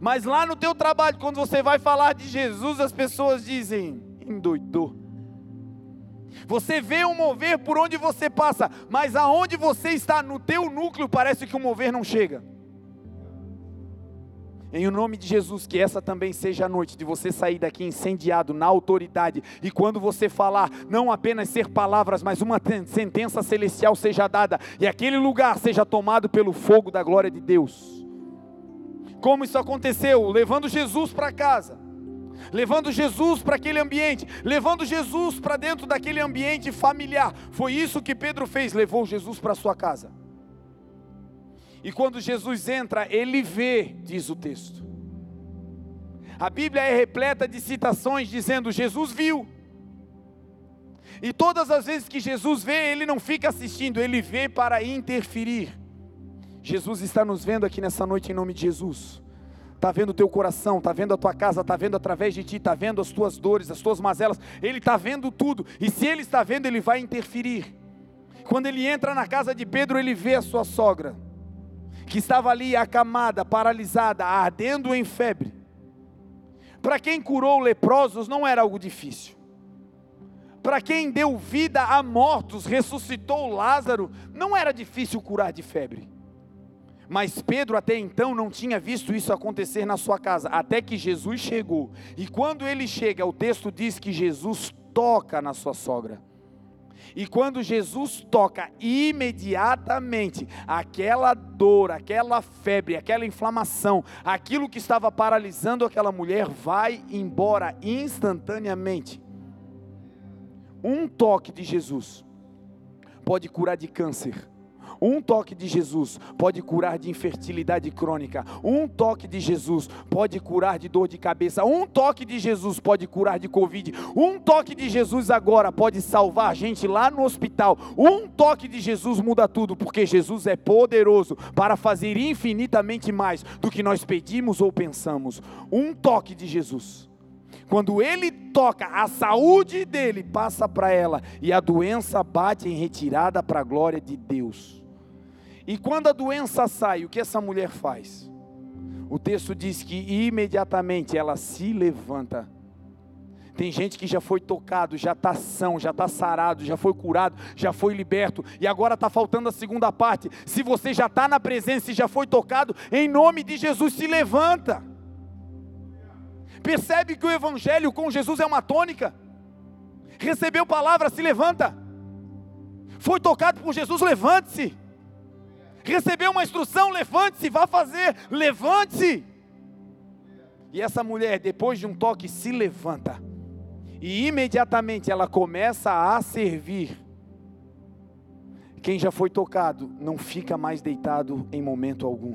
Mas lá no teu trabalho, quando você vai falar de Jesus, as pessoas dizem: endoidou. Você vê um mover por onde você passa, mas aonde você está, no teu núcleo, parece que o mover não chega. Em nome de Jesus, que essa também seja a noite de você sair daqui incendiado na autoridade, e quando você falar, não apenas ser palavras, mas uma sentença celestial seja dada, e aquele lugar seja tomado pelo fogo da glória de Deus. Como isso aconteceu? Levando Jesus para casa, levando Jesus para aquele ambiente, levando Jesus para dentro daquele ambiente familiar. Foi isso que Pedro fez, levou Jesus para sua casa. E quando Jesus entra, ele vê, diz o texto. A Bíblia é repleta de citações dizendo: Jesus viu. E todas as vezes que Jesus vê, ele não fica assistindo, ele vê para interferir. Jesus está nos vendo aqui nessa noite em nome de Jesus. Está vendo o teu coração, está vendo a tua casa, está vendo através de ti, está vendo as tuas dores, as tuas mazelas. Ele está vendo tudo, e se Ele está vendo, Ele vai interferir. Quando Ele entra na casa de Pedro, Ele vê a sua sogra, que estava ali acamada, paralisada, ardendo em febre. Para quem curou leprosos não era algo difícil. Para quem deu vida a mortos, ressuscitou Lázaro, não era difícil curar de febre. Mas Pedro até então não tinha visto isso acontecer na sua casa, até que Jesus chegou. E quando ele chega, o texto diz que Jesus toca na sua sogra. E quando Jesus toca, imediatamente aquela dor, aquela febre, aquela inflamação, aquilo que estava paralisando aquela mulher vai embora instantaneamente. Um toque de Jesus pode curar de câncer. Um toque de Jesus pode curar de infertilidade crônica. Um toque de Jesus pode curar de dor de cabeça. Um toque de Jesus pode curar de Covid. Um toque de Jesus agora pode salvar gente lá no hospital. Um toque de Jesus muda tudo, porque Jesus é poderoso para fazer infinitamente mais do que nós pedimos ou pensamos. Um toque de Jesus. Quando Ele toca, a saúde dele passa para ela, e a doença bate em retirada para a glória de Deus. E quando a doença sai, o que essa mulher faz? O texto diz que imediatamente ela se levanta. Tem gente que já foi tocado, já está são, já está sarado, já foi curado, já foi liberto, e agora está faltando a segunda parte. Se você já está na presença e já foi tocado, em nome de Jesus, se levanta. percebe que o evangelho com Jesus é uma tônica, recebeu palavra, se levanta, foi tocado por Jesus, levante-se, recebeu uma instrução, levante-se, vá fazer, levante-se, e essa mulher, depois de um toque, se levanta, e imediatamente ela começa a servir. Quem já foi tocado não fica mais deitado em momento algum.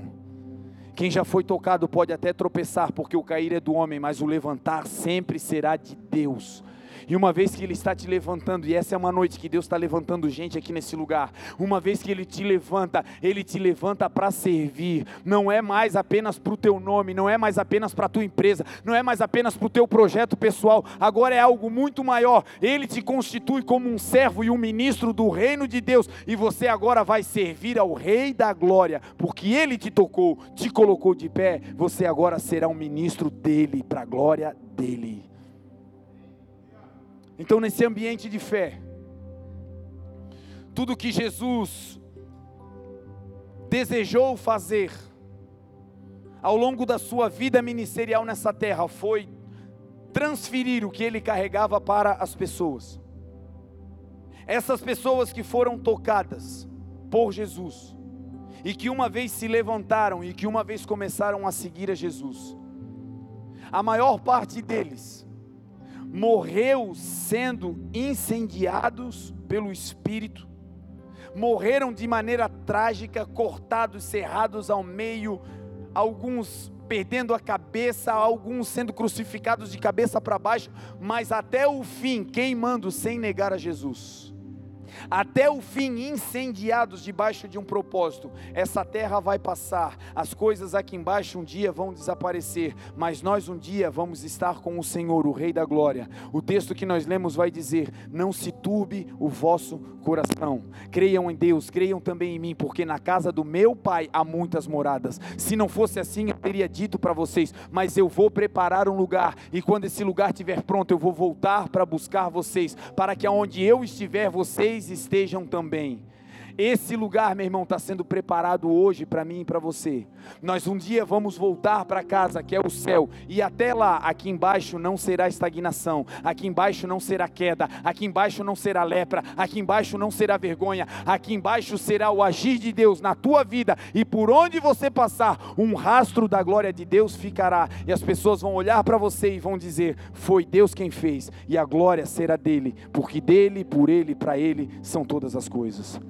Quem já foi tocado pode até tropeçar, porque o cair é do homem, mas o levantar sempre será de Deus. E uma vez que Ele está te levantando, e essa é uma noite que Deus está levantando gente aqui nesse lugar, uma vez que Ele te levanta, Ele te levanta para servir, não é mais apenas para o teu nome, não é mais apenas para a tua empresa, não é mais apenas para o teu projeto pessoal, agora é algo muito maior. Ele te constitui como um servo e um ministro do reino de Deus, e você agora vai servir ao Rei da Glória, porque Ele te tocou, te colocou de pé, você agora será um ministro dEle, para a glória dEle. Então, nesse ambiente de fé, tudo que Jesus desejou fazer ao longo da sua vida ministerial nessa terra foi transferir o que Ele carregava para as pessoas. Essas pessoas que foram tocadas por Jesus, e que uma vez se levantaram, e que uma vez começaram a seguir a Jesus, a maior parte deles morreu sendo incendiados pelo Espírito, morreram de maneira trágica, cortados, serrados ao meio, alguns perdendo a cabeça, alguns sendo crucificados de cabeça para baixo, mas até o fim queimando sem negar a Jesus, até o fim incendiados debaixo de um propósito. Essa terra vai passar, as coisas aqui embaixo um dia vão desaparecer, mas nós um dia vamos estar com o Senhor, o Rei da Glória. O texto que nós lemos vai dizer: não se turbe o vosso coração, creiam em Deus, creiam também em mim, porque na casa do meu Pai há muitas moradas, se não fosse assim eu teria dito para vocês, mas eu vou preparar um lugar, e quando esse lugar estiver pronto eu vou voltar para buscar vocês, para que aonde eu estiver vocês estejam também. Esse lugar, meu irmão, está sendo preparado hoje para mim e para você. Nós um dia vamos voltar para casa, que é o céu, e até lá, aqui embaixo não será estagnação, aqui embaixo não será queda, aqui embaixo não será lepra, aqui embaixo não será vergonha, aqui embaixo será o agir de Deus na tua vida, e por onde você passar, um rastro da glória de Deus ficará, e as pessoas vão olhar para você e vão dizer: foi Deus quem fez, e a glória será dele, porque dele, por ele, para ele, são todas as coisas.